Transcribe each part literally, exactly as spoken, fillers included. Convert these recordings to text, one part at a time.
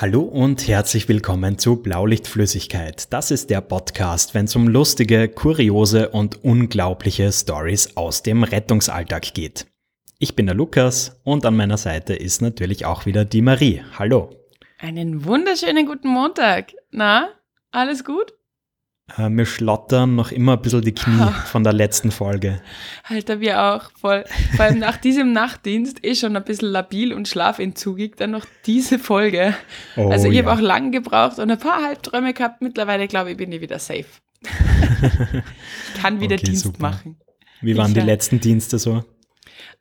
Hallo und herzlich willkommen zu Blaulichtflüssigkeit. Das ist der Podcast, wenn es um lustige, kuriose und unglaubliche Stories aus dem Rettungsalltag geht. Ich bin der Lukas und an meiner Seite ist natürlich auch wieder die Marie. Hallo. Einen wunderschönen guten Montag. Na, alles gut? Äh, mir schlottern noch immer ein bisschen die Knie oh. von der letzten Folge. Alter, wir auch. Voll. Vor allem nach diesem Nachtdienst eh schon ein bisschen labil und schlafentzugig, dann noch diese Folge. Oh, also ich ja. habe auch lang gebraucht und ein paar Halbträume gehabt. Mittlerweile glaube ich, bin ich wieder safe. Ich kann wieder okay, Dienst super. machen. Wie waren ich, die letzten Dienste so?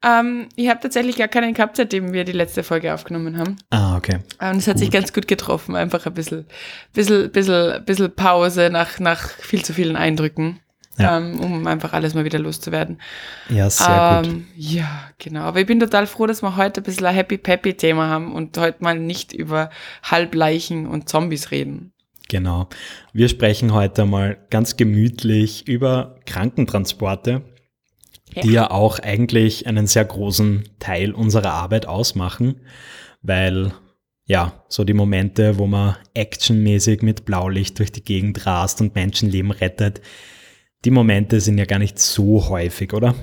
Ähm, ich habe tatsächlich gar keinen gehabt, seitdem wir die letzte Folge aufgenommen haben. Ah, okay. Und es hat gut. sich ganz gut getroffen. Einfach ein bisschen, bisschen, bisschen, bisschen Pause nach, nach viel zu vielen Eindrücken, ja. ähm, um einfach alles mal wieder loszuwerden. Ja, sehr ähm, gut. Ja, genau. Aber ich bin total froh, dass wir heute ein bisschen ein Happy-Peppy-Thema haben und heute mal nicht über Halbleichen und Zombies reden. Genau. Wir sprechen heute mal ganz gemütlich über Krankentransporte, die ja auch eigentlich einen sehr großen Teil unserer Arbeit ausmachen, weil ja, so die Momente, wo man actionmäßig mit Blaulicht durch die Gegend rast und Menschenleben rettet, die Momente sind ja gar nicht so häufig, oder?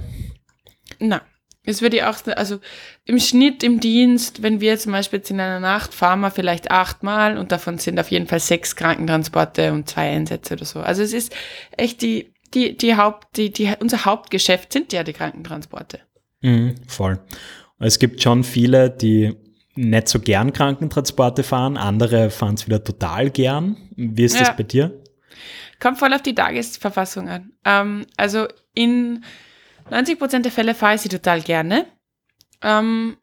Na, es würde ja auch, also im Schnitt im Dienst, wenn wir zum Beispiel jetzt in einer Nacht fahren, wir vielleicht achtmal und davon sind auf jeden Fall sechs Krankentransporte und zwei Einsätze oder so. Also es ist echt die Die, die Haupt, die, die, unser Hauptgeschäft sind ja die Krankentransporte. Mhm, voll. Es gibt schon viele, die nicht so gern Krankentransporte fahren, andere fahren es wieder total gern. Wie ist ja. das bei dir? Kommt voll auf die Tagesverfassung an. Ähm, also in neunzig Prozent der Fälle fahre ich sie total gerne. Ähm,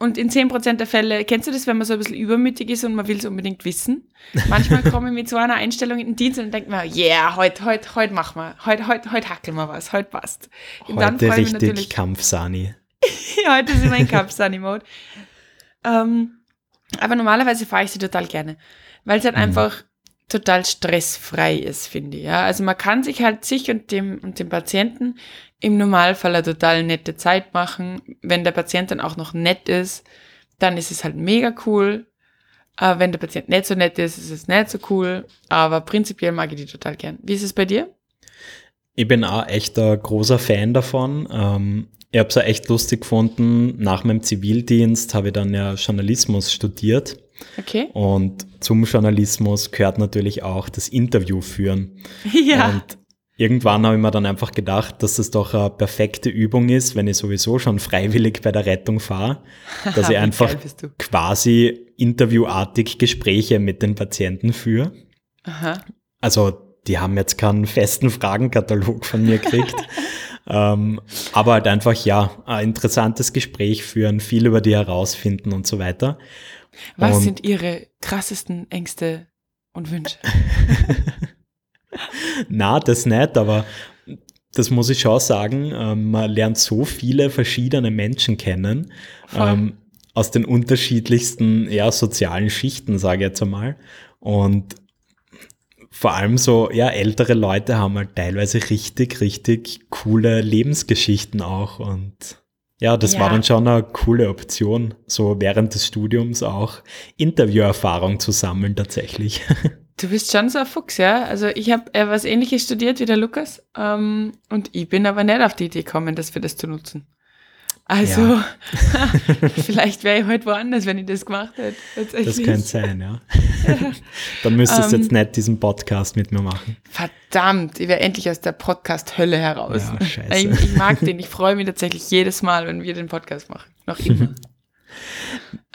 Und in zehn Prozent der Fälle, kennst du das, wenn man so ein bisschen übermütig ist und man will es unbedingt wissen? Manchmal komme ich mit so einer Einstellung in den Dienst und denke mir, yeah, heute, heute, heute machen wir, heute, heute, heute hackeln wir was, heute passt. Und heute dann richtig natürlich, Kampfsani. Heute sind wir in Kampfsani-Mode. Ähm, aber normalerweise fahre ich sie total gerne, weil es halt mhm. einfach total stressfrei ist, finde ich. Ja? Also man kann sich halt sich und dem, und dem Patienten im Normalfall eine total nette Zeit machen. Wenn der Patient dann auch noch nett ist, dann ist es halt mega cool. Äh, wenn der Patient nicht so nett ist, ist es nicht so cool. Aber prinzipiell mag ich die total gern. Wie ist es bei dir? Ich bin auch echt ein großer Fan davon. Ähm, ich habe es auch echt lustig gefunden. Nach meinem Zivildienst habe ich dann ja Journalismus studiert. Okay. Und zum Journalismus gehört natürlich auch das Interview führen. Ja. Und irgendwann habe ich mir dann einfach gedacht, dass das doch eine perfekte Übung ist, wenn ich sowieso schon freiwillig bei der Rettung fahre, dass ich einfach quasi interviewartig Gespräche mit den Patienten führe. Aha. Also die haben jetzt keinen festen Fragenkatalog von mir gekriegt, ähm, aber halt einfach, ja, ein interessantes Gespräch führen, viel über die herausfinden und so weiter. Was und sind Ihre krassesten Ängste und Wünsche? Na, das nicht, aber das muss ich schon sagen, ähm, man lernt so viele verschiedene Menschen kennen, ähm, aus den unterschiedlichsten ja, sozialen Schichten, sage ich jetzt einmal. Und vor allem so, ja, ältere Leute haben halt teilweise richtig, richtig coole Lebensgeschichten auch und ja, das ja. war dann schon eine coole Option, so während des Studiums auch Interviewerfahrung zu sammeln tatsächlich. Du bist schon so ein Fuchs, ja? Also ich habe äh, was Ähnliches studiert wie der Lukas ähm, und ich bin aber nicht auf die Idee gekommen, dass wir das zu nutzen. Also ja. Vielleicht wäre ich heute woanders, wenn ich das gemacht hätte. Das könnte sein, ja. ja. Dann müsstest du um, jetzt nicht diesen Podcast mit mir machen. Verdammt, ich wäre endlich aus der Podcast-Hölle heraus. Ja, scheiße. Ich, ich mag den, ich freue mich tatsächlich jedes Mal, wenn wir den Podcast machen. Noch immer.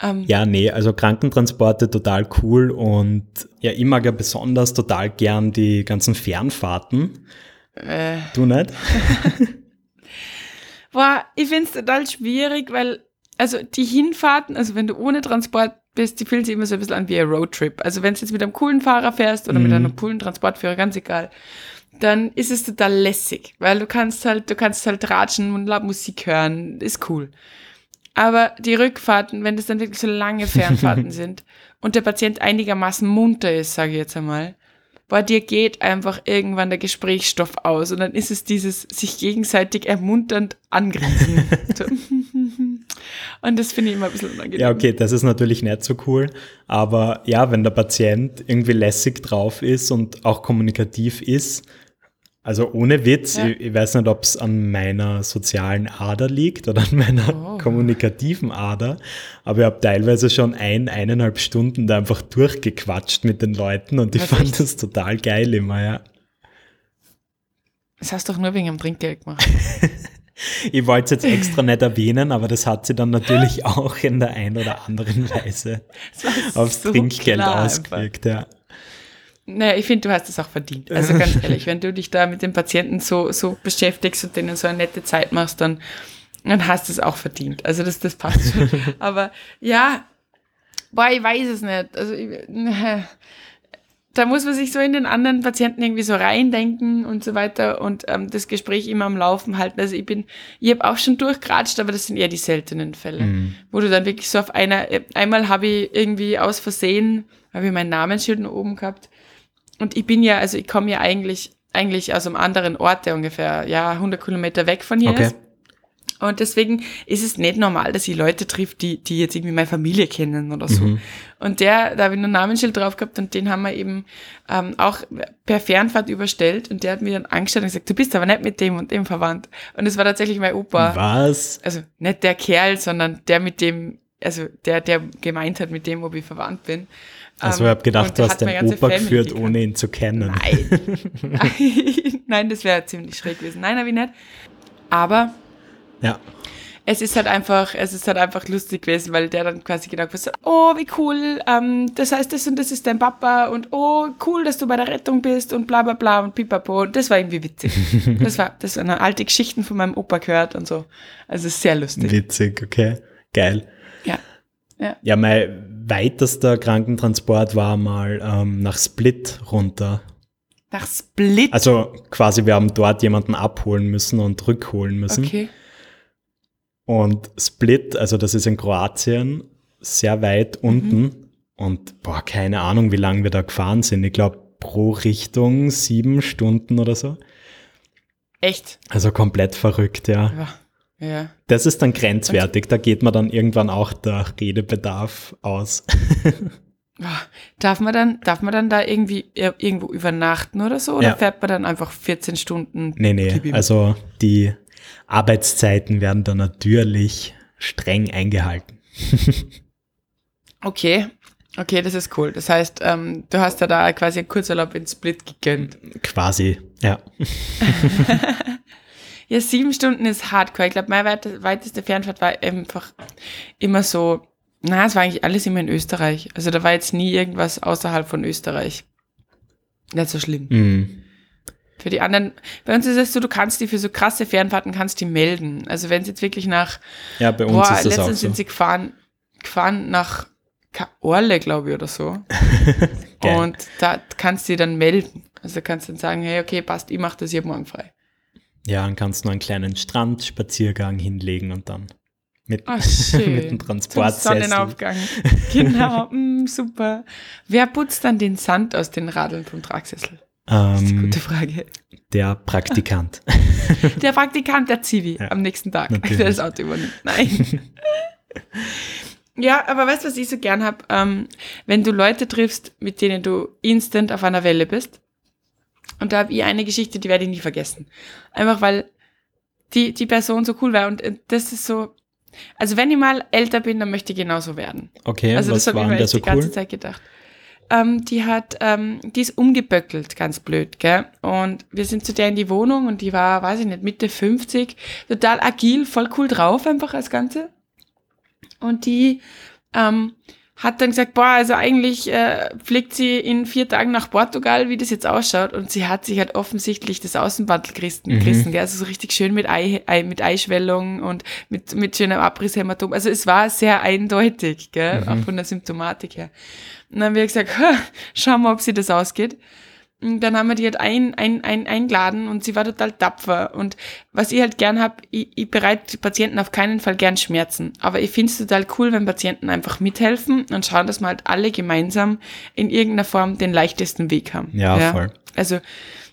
um, ja, nee, also Krankentransporte total cool und ja, ich mag ja besonders total gern die ganzen Fernfahrten. Äh. Du nicht? Boah, ich finde es total schwierig, weil, also die Hinfahrten, also wenn du ohne Transport bist, die fühlen sich immer so ein bisschen an wie ein Roadtrip. Also wenn du jetzt mit einem coolen Fahrer fährst oder mm. mit einem coolen Transportführer, ganz egal, dann ist es total lässig, weil du kannst halt, du kannst halt ratschen und laut Musik hören, ist cool. Aber die Rückfahrten, wenn das dann wirklich so lange Fernfahrten sind und der Patient einigermaßen munter ist, sage ich jetzt einmal, boah, dir geht einfach irgendwann der Gesprächsstoff aus und dann ist es dieses sich gegenseitig ermunternd angrinsen. Und das finde ich immer ein bisschen unangenehm. Ja, okay, das ist natürlich nicht so cool, aber ja, wenn der Patient irgendwie lässig drauf ist und auch kommunikativ ist, also ohne Witz, ja. ich, ich weiß nicht, ob es an meiner sozialen Ader liegt oder an meiner oh. kommunikativen Ader, aber ich habe teilweise schon ein, eineinhalb Stunden da einfach durchgequatscht mit den Leuten und ich Was fand echt? das total geil immer, ja. Das hast du doch nur wegen dem Trinkgeld gemacht. Ich wollte es jetzt extra nicht erwähnen, aber das hat sie dann natürlich auch in der einen oder anderen Weise aufs so Trinkgeld ausgewirkt, ja. Naja, ich finde, du hast es auch verdient. Also ganz ehrlich, wenn du dich da mit den Patienten so, so beschäftigst und denen so eine nette Zeit machst, dann, dann hast du es auch verdient. Also das, das passt schon. Aber ja, boah, ich weiß es nicht. Also ich, da muss man sich so in den anderen Patienten irgendwie so reindenken und so weiter und ähm, das Gespräch immer am Laufen halten. Also ich bin, ich habe auch schon durchgeratscht, aber das sind eher die seltenen Fälle, mhm. wo du dann wirklich so auf einer, einmal habe ich irgendwie aus Versehen, habe ich mein Namensschild noch oben gehabt. Und ich bin ja, also ich komme ja eigentlich eigentlich aus einem anderen Ort, der ungefähr ja hundert Kilometer weg von hier okay. ist. Und deswegen ist es nicht normal, dass ich Leute trifft, die die jetzt irgendwie meine Familie kennen oder so. Mhm. Und der, da habe ich noch ein Namensschild drauf gehabt und den haben wir eben ähm, auch per Fernfahrt überstellt. Und der hat mir dann angestellt und gesagt, du bist aber nicht mit dem und dem verwandt. Und es war tatsächlich mein Opa. Was? Also nicht der Kerl, sondern der mit dem, also der, der gemeint hat mit dem, ob ich verwandt bin. Also ich habe gedacht, du hast deinen Opa geführt, ohne ihn zu kennen. Nein, Nein das wäre ziemlich schräg gewesen. Nein, habe ich nicht. Aber ja. es ist halt einfach, es ist halt einfach lustig gewesen, weil der dann quasi gedacht hat, oh, wie cool, ähm, das heißt, das und das ist dein Papa und oh, cool, dass du bei der Rettung bist und bla bla bla und pipapo. Und das war irgendwie witzig. das war das waren alte Geschichten von meinem Opa gehört und so. Also es ist sehr lustig. Witzig, okay. Geil. Ja. Ja, ja mein weitester Krankentransport war mal ähm, nach Split runter. Nach Split? Also quasi, wir haben dort jemanden abholen müssen und rückholen müssen. Okay. Und Split, also das ist in Kroatien, sehr weit unten. Mhm. Und boah, keine Ahnung, wie lange wir da gefahren sind. Ich glaube, pro Richtung sieben Stunden oder so. Echt? Also komplett verrückt, ja. ja. Ja. Das ist dann grenzwertig, und da geht man dann irgendwann auch der Redebedarf aus. darf, man dann, darf man dann da irgendwie irgendwo übernachten oder so? Oder ja. fährt man dann einfach vierzehn Stunden? Nee, nee, also die Arbeitszeiten werden dann natürlich streng eingehalten. okay, okay, das ist cool. Das heißt, ähm, du hast ja da quasi einen Kurzurlaub in Split gegönnt. Quasi, ja. Ja, sieben Stunden ist hardcore. Ich glaube, meine weit- weiteste Fernfahrt war einfach immer so, na, es war eigentlich alles immer in Österreich. Also da war jetzt nie irgendwas außerhalb von Österreich. Nicht so schlimm. Mm. Für die anderen, bei uns ist es so, du kannst die für so krasse Fernfahrten, kannst die melden. Also wenn es jetzt wirklich nach, ja, bei uns boah, ist das letztens auch so. Sind sie gefahren, gefahren nach Orle, glaube ich, oder so. Und da kannst du die dann melden. Also kannst dann sagen, hey, okay, passt, ich mache das hier morgen frei. Ja, dann kannst du einen kleinen Strandspaziergang hinlegen und dann mit, oh, schön. mit dem Transportsessel. Zum Sonnenaufgang. Genau, mh, super. Wer putzt dann den Sand aus den Radeln vom Tragsessel? Ähm, das ist eine gute Frage. Der Praktikant. Der Praktikant, der Zivi, ja, am nächsten Tag, natürlich. Der das Auto übernimmt. Nein. Ja, aber weißt du, was ich so gern habe? Ähm, wenn du Leute triffst, mit denen du instant auf einer Welle bist. Und da habe ich eine Geschichte, die werde ich nie vergessen. Einfach, weil die, die Person so cool war. Und das ist so, also wenn ich mal älter bin, dann möchte ich genauso werden. Okay, also das habe ich mir echt so die ganze cool? Zeit gedacht. Ähm, die hat, ähm, die ist umgeböckelt, ganz blöd, gell? Und wir sind zu der in die Wohnung und die war, weiß ich nicht, Mitte fünfzig, total agil, voll cool drauf einfach das Ganze. Und die, ähm, hat dann gesagt, boah, also eigentlich äh, fliegt sie in vier Tagen nach Portugal, wie das jetzt ausschaut. Und sie hat sich halt offensichtlich das Außenbandel gerissen, mhm. gerissen gell? Also so richtig schön mit, Ei, Ei, mit Eischwellung und mit, mit schönem Abrisshämatom. Also es war sehr eindeutig, gell? Mhm. Auch von der Symptomatik her. Und dann haben wir gesagt, schauen wir, ob sie das ausgeht. dann haben wir die halt ein, ein, ein, eingeladen und sie war total tapfer. Und was ich halt gern habe, ich, ich bereite Patienten auf keinen Fall gern Schmerzen. Aber ich finde es total cool, wenn Patienten einfach mithelfen und schauen, dass wir halt alle gemeinsam in irgendeiner Form den leichtesten Weg haben. Ja, ja? Voll. Also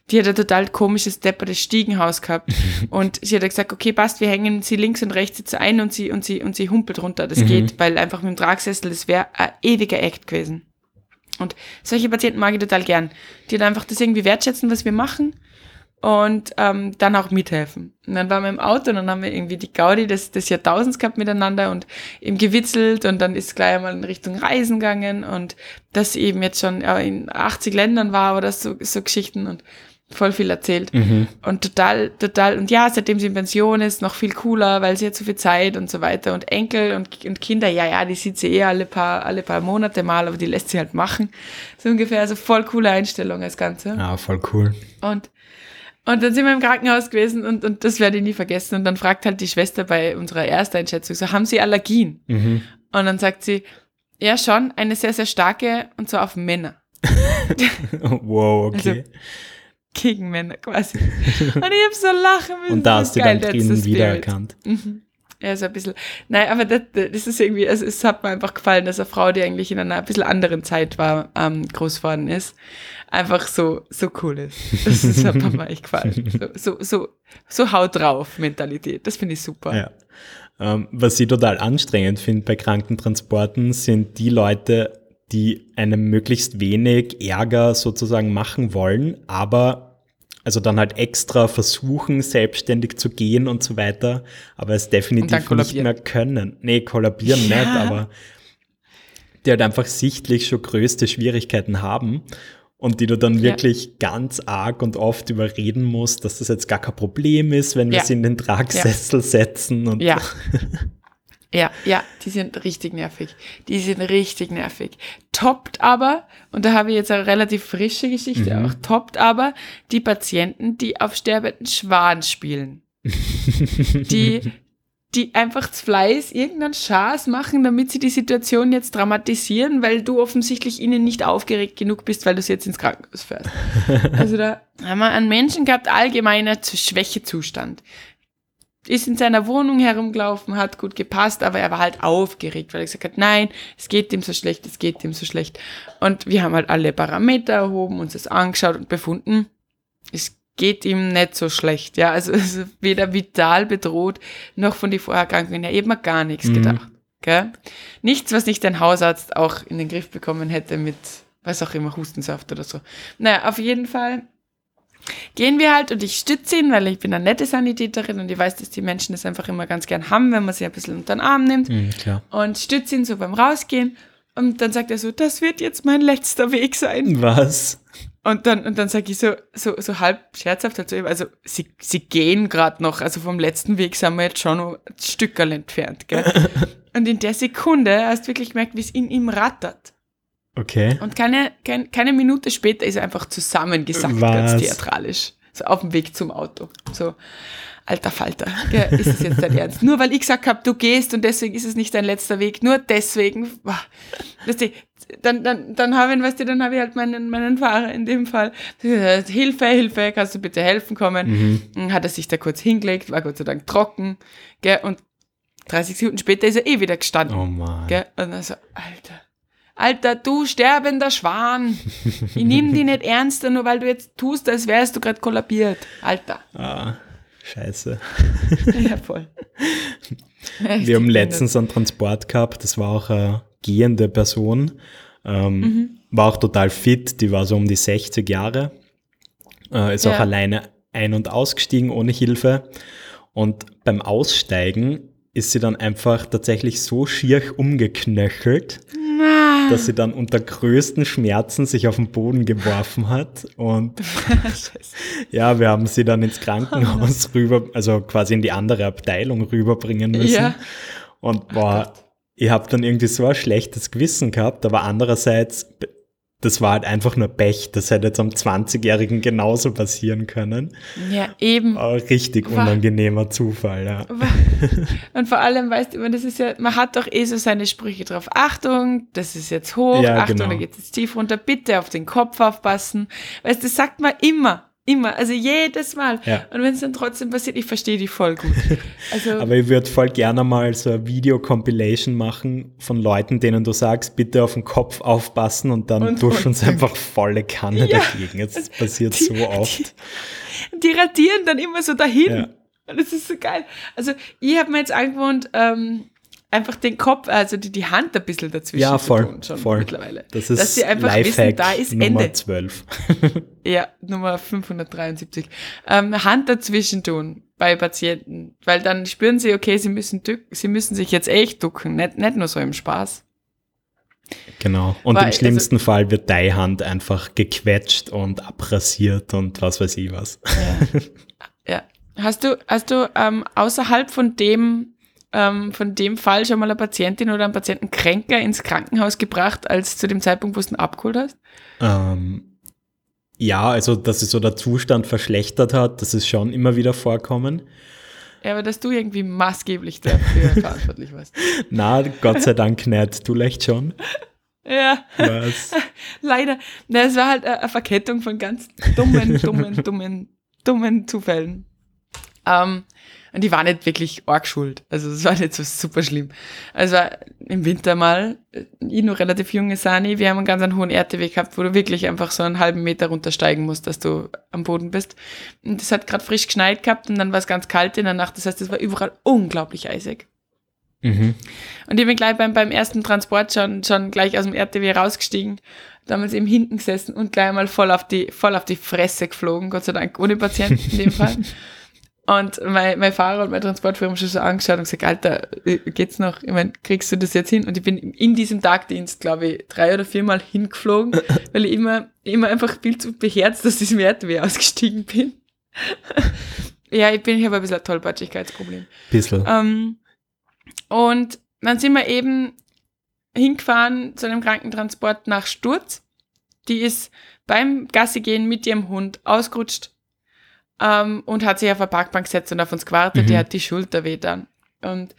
die hat ein total komisches, deppertes Stiegenhaus gehabt. Und sie hat gesagt, okay, passt, wir hängen sie links und rechts jetzt ein und sie, und sie, und sie humpelt runter. Das mhm. geht, weil einfach mit dem Tragsessel, das wäre ein ewiger Act gewesen. Und solche Patienten mag ich total gern. Die dann einfach das irgendwie wertschätzen, was wir machen und ähm, dann auch mithelfen. Und dann waren wir im Auto und dann haben wir irgendwie die Gaudi des, des Jahrtausends gehabt miteinander und eben gewitzelt und dann ist gleich einmal in Richtung Reisen gegangen und dass sie eben jetzt schon in achtzig Ländern war oder so, so Geschichten und voll viel erzählt. Mhm. Und total, total, und ja, seitdem sie in Pension ist, noch viel cooler, weil sie hat so viel Zeit und so weiter. Und Enkel und, und Kinder, ja, ja, die sieht sie eh alle paar, alle paar Monate mal, aber die lässt sie halt machen. So ungefähr, also voll coole Einstellung, das Ganze. Ja, voll cool. Und, und dann sind wir im Krankenhaus gewesen und, und das werde ich nie vergessen. Und dann fragt halt die Schwester bei unserer Ersteinschätzung, so, haben Sie Allergien? Mhm. Und dann sagt sie, ja, schon, eine sehr, sehr starke, und zwar auf Männer. Wow, okay. Also, gegen Männer quasi. Und ich hab so lachen müssen. Und da hast du dann drinnen wiedererkannt. Mhm. Ja, so ein bisschen. Nein, aber das, das ist irgendwie, also es hat mir einfach gefallen, dass eine Frau, die eigentlich in einer ein bisschen anderen Zeit war, ähm, groß worden ist, einfach so, so cool ist. Das ist, hat mir echt gefallen. So, so, so, so haut drauf Mentalität. Das finde ich super. Ja. Ähm, was ich total anstrengend finde bei Krankentransporten, sind die Leute, die einem möglichst wenig Ärger sozusagen machen wollen, aber also dann halt extra versuchen, selbstständig zu gehen und so weiter, aber es definitiv nicht mehr können. Nee, kollabieren ja. nicht, aber die halt einfach sichtlich schon größte Schwierigkeiten haben und die du dann ja. wirklich ganz arg und oft überreden musst, dass das jetzt gar kein Problem ist, wenn wir ja. sie in den Tragsessel ja. setzen. Und ja. Ja, ja, die sind richtig nervig. Die sind richtig nervig. Toppt aber, und da habe ich jetzt eine relativ frische Geschichte mhm. auch, toppt aber die Patienten, die auf sterbenden Schwan spielen. die, die einfach zu Fleiß irgendeinen Schaß machen, damit sie die Situation jetzt dramatisieren, weil du offensichtlich ihnen nicht aufgeregt genug bist, weil du sie jetzt ins Krankenhaus fährst. Also da haben wir einen Menschen gehabt, allgemeiner Schwächezustand. Ist in seiner Wohnung herumgelaufen, hat gut gepasst, aber er war halt aufgeregt, weil er gesagt hat, nein, es geht ihm so schlecht, es geht ihm so schlecht. Und wir haben halt alle Parameter erhoben, uns das angeschaut und befunden, es geht ihm nicht so schlecht. Ja, also es ist weder vital bedroht, noch von den Vorerkrankungen her, eben mal gar nichts mhm. gedacht. Gell? Nichts, was nicht ein Hausarzt auch in den Griff bekommen hätte mit, was auch immer, Hustensaft oder so. Naja, auf jeden Fall gehen wir halt und ich stütze ihn, weil ich bin eine nette Sanitäterin und ich weiß, dass die Menschen das einfach immer ganz gern haben, wenn man sie ein bisschen unter den Arm nimmt mhm, klar. und stütze ihn so beim Rausgehen und dann sagt er so, das wird jetzt mein letzter Weg sein. Was? Und dann, und dann sage ich so, so, so halb scherzhaft, halt so, also sie, sie gehen gerade noch, also vom letzten Weg sind wir jetzt schon noch ein Stückerl entfernt, gell? Und in der Sekunde hast du wirklich gemerkt, wie es in ihm rattert. Okay. Und keine, kein, keine Minute später ist er einfach zusammengesackt, ganz theatralisch. So auf dem Weg zum Auto. So, alter Falter, gell, ist es jetzt dein Ernst? Nur weil ich gesagt habe, du gehst und deswegen ist es nicht dein letzter Weg, nur deswegen. Boah, weißt du, dann, dann, dann habe ich, weißt du, dann habe ich halt meinen, meinen Fahrer in dem Fall. Hilfe, Hilfe, kannst du bitte helfen kommen? Mhm. Hat er sich da kurz hingelegt, war Gott sei Dank trocken, gell, und dreißig Sekunden später ist er eh wieder gestanden. Oh Mann. Gell, und dann so, alter. Alter, du sterbender Schwan. Ich nehme dich nicht ernster, nur weil du jetzt tust, als wärst du gerade kollabiert. Alter. Ah, scheiße. Ja, voll. Wir haben letztens einen Transport gehabt, das war auch eine gehende Person. Ähm, mhm. War auch total fit, die war so um die sechzig Jahre. Äh, ist ja. auch alleine ein- und ausgestiegen, ohne Hilfe. Und beim Aussteigen ist sie dann einfach tatsächlich so schier umgeknöchelt, dass sie dann unter größten Schmerzen sich auf den Boden geworfen hat. Und ja, wir haben sie dann ins Krankenhaus rüber, also quasi in die andere Abteilung rüberbringen müssen. Ja. Und boah, ich habe dann irgendwie so ein schlechtes Gewissen gehabt, aber andererseits das war halt einfach nur Pech. Das hätte jetzt am zwanzigjährigen genauso passieren können. Ja, eben. Aber richtig war, unangenehmer Zufall, ja. War, und vor allem, weißt du, man, das ist ja, man hat doch eh so seine Sprüche drauf. Achtung, das ist jetzt hoch, ja, Achtung, genau. Da geht es jetzt tief runter, bitte auf den Kopf aufpassen. Weißt du, das sagt man immer. Immer, also jedes Mal. Ja. Und wenn es dann trotzdem passiert, ich verstehe die voll gut. Also aber ich würde voll gerne mal so eine Video-Compilation machen von Leuten, denen du sagst, bitte auf den Kopf aufpassen und dann duschen sie einfach volle Kanne ja, dagegen. Das passiert die, so oft. Die, die radieren dann immer so dahin. Ja. Und das ist so geil. Also ich habe mir jetzt angewohnt, ähm, einfach den Kopf, also die, die Hand ein bisschen dazwischen ja, voll, zu tun schon voll. Mittlerweile. Das ist dass sie einfach wissen, da ist Ende. Nummer zwölf. Ja, Nummer fünfhundertdreiundsiebzig. Ähm, Hand dazwischen tun bei Patienten, weil dann spüren sie, okay, sie müssen duck, sie müssen sich jetzt echt ducken, nicht, nicht nur so im Spaß. Genau. Und weil, im schlimmsten also, Fall wird deine Hand einfach gequetscht und abrasiert und was weiß ich was. Ja. Ja. Hast du, hast du ähm, außerhalb von dem Ähm, von dem Fall schon mal eine Patientin oder einen Patienten kränker ins Krankenhaus gebracht, als zu dem Zeitpunkt, wo du ihn abgeholt hast? Ähm, ja, also dass sich so der Zustand verschlechtert hat, das ist schon immer wieder vorkommen. Ja, aber dass du irgendwie maßgeblich dafür verantwortlich warst. Na, Gott sei Dank nicht. Du leicht schon. Ja, was? Leider. Na, es war halt eine Verkettung von ganz dummen, dummen, dummen, dummen Zufällen. Ähm, Und die war nicht wirklich arg schuld. Also es war nicht so super schlimm. Also im Winter mal, ich noch relativ junge Sani, wir haben einen ganz einen hohen R T W gehabt, wo du wirklich einfach so einen halben Meter runtersteigen musst, dass du am Boden bist. Und es hat gerade frisch geschneit gehabt und dann war es ganz kalt in der Nacht. Das heißt, es war überall unglaublich eisig. Mhm. Und ich bin gleich beim, beim ersten Transport schon, schon gleich aus dem R T W rausgestiegen, damals eben hinten gesessen und gleich mal voll auf die, voll auf die Fresse geflogen, Gott sei Dank, ohne Patienten in dem Fall. Und mein, mein Fahrer und mein Transportführer haben schon so angeschaut und gesagt, Alter, geht's noch? Ich meine, kriegst du das jetzt hin? Und ich bin in diesem Tagdienst, glaube ich, drei oder viermal hingeflogen, weil ich immer, immer einfach viel zu beherzt aus diesem R T W ausgestiegen bin. Ja, ich bin, ich habe ein bisschen ein Tollpatschigkeitsproblem. Bisschen. Ähm, und dann sind wir eben hingefahren zu einem Krankentransport nach Sturz. Die ist beim Gassigehen mit ihrem Hund ausgerutscht. Um, und hat sich auf eine Parkbank gesetzt und auf uns gewartet, mhm. Die hat die Schulter wehtan. Und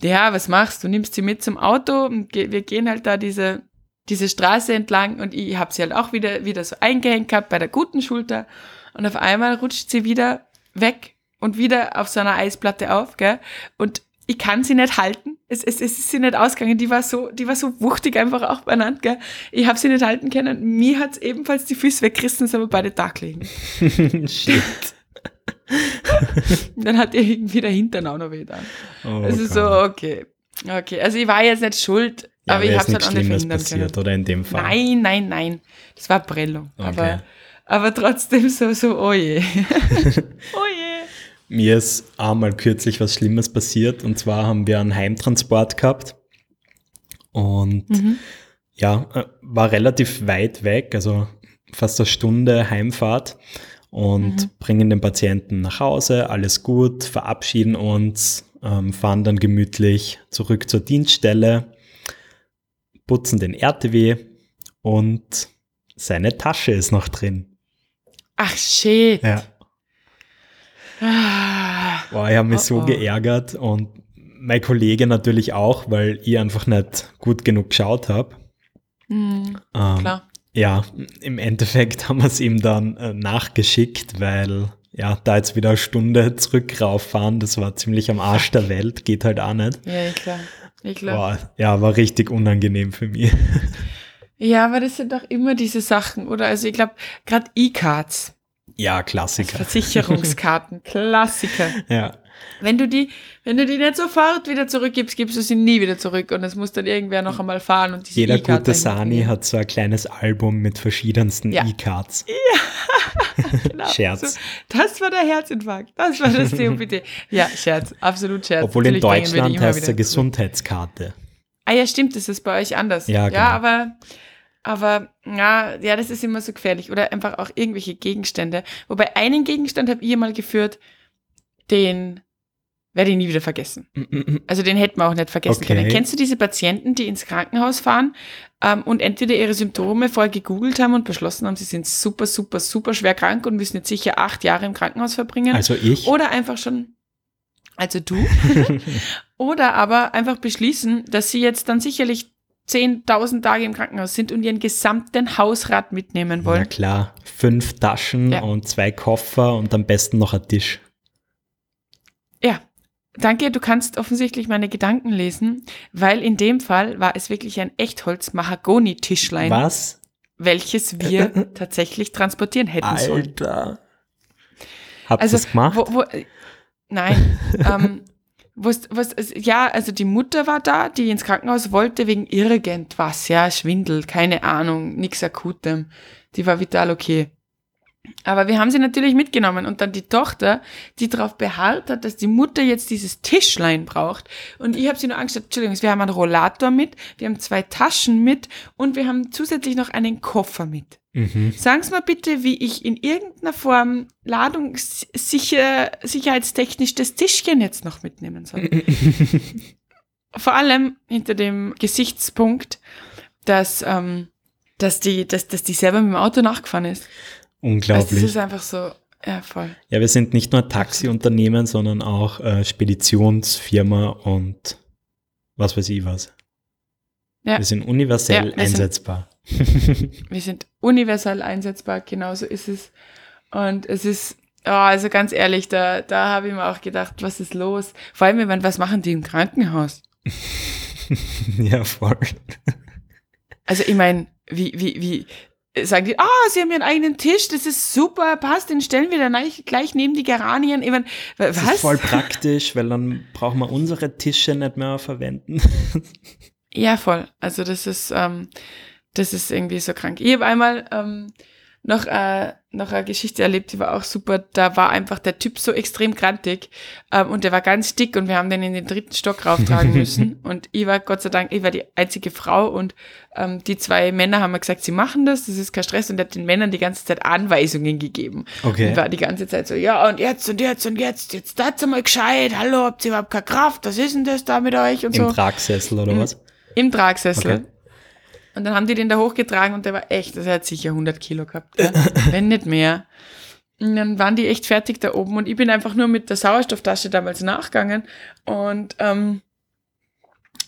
ja, was machst du? Du nimmst sie mit zum Auto und ge- wir gehen halt da diese, diese Straße entlang und ich habe sie halt auch wieder, wieder so eingehängt gehabt bei der guten Schulter und auf einmal rutscht sie wieder weg und wieder auf so einer Eisplatte auf, gell? Und ich kann sie nicht halten. Es, es, es ist sie nicht ausgegangen. Die war so, die war so wuchtig einfach auch beieinander, gell? Ich habe sie nicht halten können. Mir hat's ebenfalls die Füße weggerissen, sind wir beide da gelegen. Shit. Dann hat ihr irgendwie der Hintern auch noch wehgetan. Oh, es ist so, okay. Okay. Also ich war jetzt nicht schuld, ja, aber ich hab's halt auch nicht verhindern passiert, können. Oder in dem Fall. Nein, nein, nein. Das war Prellung. Okay. Aber, aber trotzdem so, so, oh je. Oh je. Mir ist einmal kürzlich was Schlimmes passiert und zwar haben wir einen Heimtransport gehabt und mhm. ja, war relativ weit weg, also fast eine Stunde Heimfahrt und mhm. bringen den Patienten nach Hause, alles gut, verabschieden uns, ähm, fahren dann gemütlich zurück zur Dienststelle, putzen den R T W und seine Tasche ist noch drin. Ach shit! Ja. Boah, ich habe mich oh, so oh. geärgert und mein Kollege natürlich auch, weil ich einfach nicht gut genug geschaut habe. Mhm, ähm, klar. Ja, im Endeffekt haben wir es ihm dann äh, nachgeschickt, weil ja, da jetzt wieder eine Stunde zurück rauffahren, das war ziemlich am Arsch der Welt, geht halt auch nicht. Ja, klar. Ich glaub. Boah, ja, war richtig unangenehm für mich. Ja, aber das sind doch immer diese Sachen, oder? Also ich glaube, gerade E-Cards. Ja, Klassiker. Versicherungskarten, Klassiker. Ja. Wenn du die, wenn du die nicht sofort wieder zurückgibst, gibst du sie nie wieder zurück und es muss dann irgendwer noch einmal fahren und diese jeder E-Card gute Sani hat so ein kleines Album mit verschiedensten ja. E-Cards. Ja, genau. Scherz. So, das war der Herzinfarkt, das war das T O P D. Ja, Scherz, absolut Scherz. Obwohl natürlich in Deutschland heißt es eine Gesundheitskarte. Ah ja, stimmt, das ist bei euch anders. Ja, genau. Ja, aber... Aber ja, ja, das ist immer so gefährlich. Oder einfach auch irgendwelche Gegenstände. Wobei einen Gegenstand habe ich mal geführt, den werde ich nie wieder vergessen. Also den hätten wir auch nicht vergessen okay. können. Kennst du diese Patienten, die ins Krankenhaus fahren ähm, und entweder ihre Symptome vorher gegoogelt haben und beschlossen haben, sie sind super, super, super schwer krank und müssen jetzt sicher acht Jahre im Krankenhaus verbringen? Also ich? Oder einfach schon... Also du. Oder aber einfach beschließen, dass sie jetzt dann sicherlich zehntausend Tage im Krankenhaus sind und ihren gesamten Hausrat mitnehmen wollen. Na klar, fünf Taschen ja. und zwei Koffer und am besten noch ein Tisch. Ja, danke, du kannst offensichtlich meine Gedanken lesen, weil in dem Fall war es wirklich ein Echtholz-Mahagoni-Tischlein. Was? Welches wir tatsächlich transportieren hätten Alter. sollen. Alter. Habt ihr also, das gemacht? Wo, wo, Nein, ähm, was, was, ja, also die Mutter war da, die ins Krankenhaus wollte wegen irgendwas, ja, Schwindel, keine Ahnung, nichts Akutem, die war vital okay. Aber wir haben sie natürlich mitgenommen und dann die Tochter, die darauf beharrt hat, dass die Mutter jetzt dieses Tischlein braucht und ich habe sie nur angeschaut, Entschuldigung, wir haben einen Rollator mit, wir haben zwei Taschen mit und wir haben zusätzlich noch einen Koffer mit. Mhm. Sagen Sie mal bitte, wie ich in irgendeiner Form ladungssicher, sicherheitstechnisch das Tischchen jetzt noch mitnehmen soll. Vor allem hinter dem Gesichtspunkt, dass, ähm, dass, die, dass, dass die selber mit dem Auto nachgefahren ist. Unglaublich. Also das ist einfach so, ja voll. Ja, wir sind nicht nur Taxiunternehmen, sondern auch äh, Speditionsfirma und was weiß ich was. Ja. Wir sind universell ja, wir einsetzbar. Sind, wir sind universell einsetzbar, genauso ist es. Und es ist, oh, also ganz ehrlich, da, da habe ich mir auch gedacht, was ist los? Vor allem, ich meine, was machen die im Krankenhaus? Ja, voll. Also ich meine, wie, wie, wie... sagen die, ah, oh, sie haben ihren eigenen Tisch, das ist super, passt, den stellen wir dann gleich neben die Geranien. Ich mein, was? Das ist voll praktisch, weil dann brauchen wir unsere Tische nicht mehr verwenden. Ja, voll. Also das ist, ähm, das ist irgendwie so krank. Ich habe einmal ähm, noch, äh, noch eine Geschichte erlebt, die war auch super. Da war einfach der Typ so extrem krantig ähm, und der war ganz dick und wir haben den in den dritten Stock rauftragen müssen. Und ich war Gott sei Dank, ich war die einzige Frau und ähm, die zwei Männer haben mir gesagt, sie machen das, das ist kein Stress und der hat den Männern die ganze Zeit Anweisungen gegeben. Okay. Und war die ganze Zeit so, ja und jetzt und jetzt und jetzt, jetzt das einmal gescheit, hallo, habt ihr überhaupt keine Kraft, was ist denn das da mit euch und Im so. Im Tragsessel oder mhm. was? Im Tragsessel. Okay. Und dann haben die den da hochgetragen und der war echt, also er hat sicher hundert Kilo gehabt, ja? Wenn nicht mehr. Und dann waren die echt fertig da oben und ich bin einfach nur mit der Sauerstofftasche damals nachgegangen und ähm,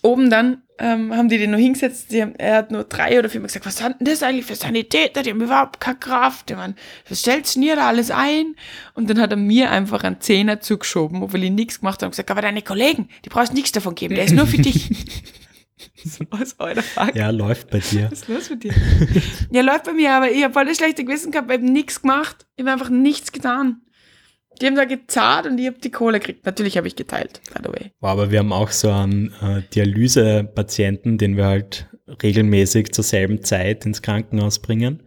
oben dann ähm, haben die den nur hingesetzt, die haben, er hat nur drei oder vier Mal gesagt, was sind denn das eigentlich für Sanitäter, die haben überhaupt keine Kraft, die waren, was stellst du denn hier da alles ein? Und dann hat er mir einfach einen Zehner zugeschoben, obwohl ich nichts gemacht habe und gesagt, aber deine Kollegen, die brauchst nichts davon geben, der ist nur für dich. So was, Alter, fuck. Ja, läuft bei dir. Was ist los mit dir? Ja, läuft bei mir, aber ich habe voll das schlechte Gewissen gehabt, weil ich nichts gemacht. Ich habe einfach nichts getan. Die haben da gezahlt und ich habe die Kohle gekriegt. Natürlich habe ich geteilt, by the way. Wow, aber wir haben auch so einen äh, Dialysepatienten, den wir halt regelmäßig zur selben Zeit ins Krankenhaus bringen.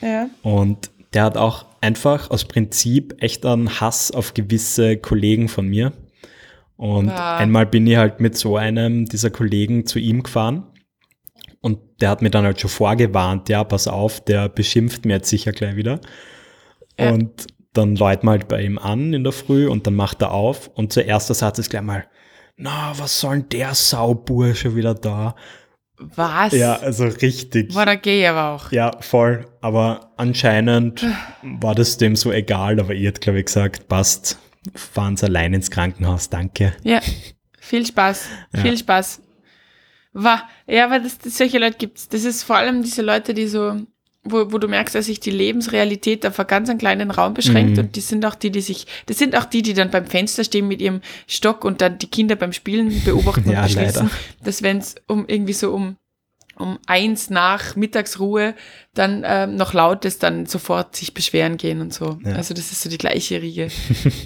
Ja. Und der hat auch einfach aus Prinzip echt einen Hass auf gewisse Kollegen von mir. Und ja. einmal bin ich halt mit so einem dieser Kollegen zu ihm gefahren und der hat mir dann halt schon vorgewarnt, ja, pass auf, der beschimpft mir jetzt sicher gleich wieder. Ja. Und dann läuten wir halt bei ihm an in der Früh und dann macht er auf und zuerst der Satz ist gleich mal, na, was soll denn der Saubur schon wieder da? Was? Ja, also richtig. War der Geh aber auch. Ja, voll, aber anscheinend war das dem so egal, aber ihr hat, glaube ich, gesagt, passt. Fahren Sie allein ins Krankenhaus, danke. Ja, viel Spaß, ja. viel Spaß. Wow. Ja, weil das, das solche Leute gibt's. Das ist vor allem diese Leute, die so, wo, wo du merkst, dass sich die Lebensrealität auf einen ganz kleinen Raum beschränkt mhm. und die sind auch die, die sich, das sind auch die, die dann beim Fenster stehen mit ihrem Stock und dann die Kinder beim Spielen beobachten ja, und beschließen, leider. Dass wenn es um irgendwie so um um eins nach Mittagsruhe dann ähm, noch laut ist, dann sofort sich beschweren gehen und so. Ja. Also das ist so die gleiche Riege,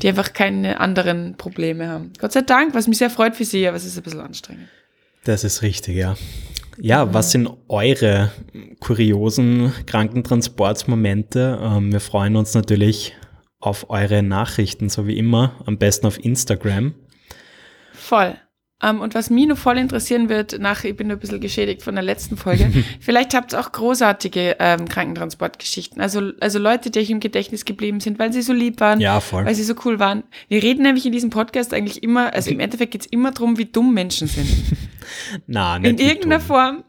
die einfach keine anderen Probleme haben. Gott sei Dank, was mich sehr freut für Sie, aber es ist ein bisschen anstrengend. Das ist richtig, ja. Ja, mhm. was sind eure kuriosen Krankentransportsmomente? Ähm, wir freuen uns natürlich auf eure Nachrichten, so wie immer, am besten auf Instagram. Voll. Um, und was mich noch voll interessieren wird, nach, ich bin ein bisschen geschädigt von der letzten Folge, vielleicht habt ihr auch großartige ähm, Krankentransportgeschichten. Also, also Leute, die euch im Gedächtnis geblieben sind, weil sie so lieb waren, ja, voll. Weil sie so cool waren. Wir reden nämlich in diesem Podcast eigentlich immer, also im Endeffekt geht's immer darum, wie dumm Menschen sind. Na, nicht in irgendeiner dumm. Form.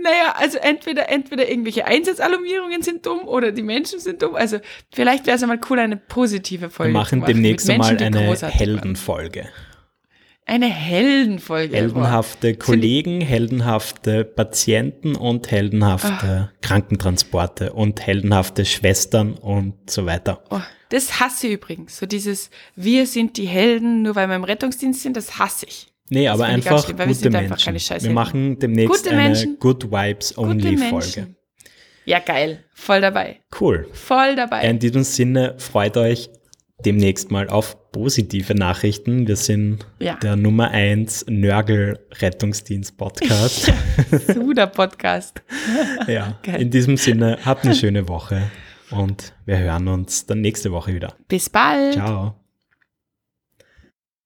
Naja, also entweder, entweder irgendwelche Einsatzalumierungen sind dumm oder die Menschen sind dumm. Also vielleicht wäre es einmal cool, eine positive Folge zu machen. Wir machen demnächst einmal eine Heldenfolge. Waren. Eine Heldenfolge. Heldenhafte wow. Kollegen, heldenhafte Patienten und heldenhafte oh. Krankentransporte und heldenhafte Schwestern und so weiter. Oh, das hasse ich übrigens. So dieses, wir sind die Helden, nur weil wir im Rettungsdienst sind, das hasse ich. Nee, das aber einfach schlimm, gute wir sind Menschen. Einfach keine Scheißhelden. Wir machen demnächst gute eine Menschen. Good Vibes Only Folge. Ja, geil. Voll dabei. Cool. Voll dabei. In diesem Sinne, freut euch demnächst mal auf positive Nachrichten. Wir sind ja. der Nummer eins Nörgel-Rettungsdienst-Podcast. Suda-Podcast. ja, Geil. In diesem Sinne, habt eine schöne Woche und wir hören uns dann nächste Woche wieder. Bis bald. Ciao.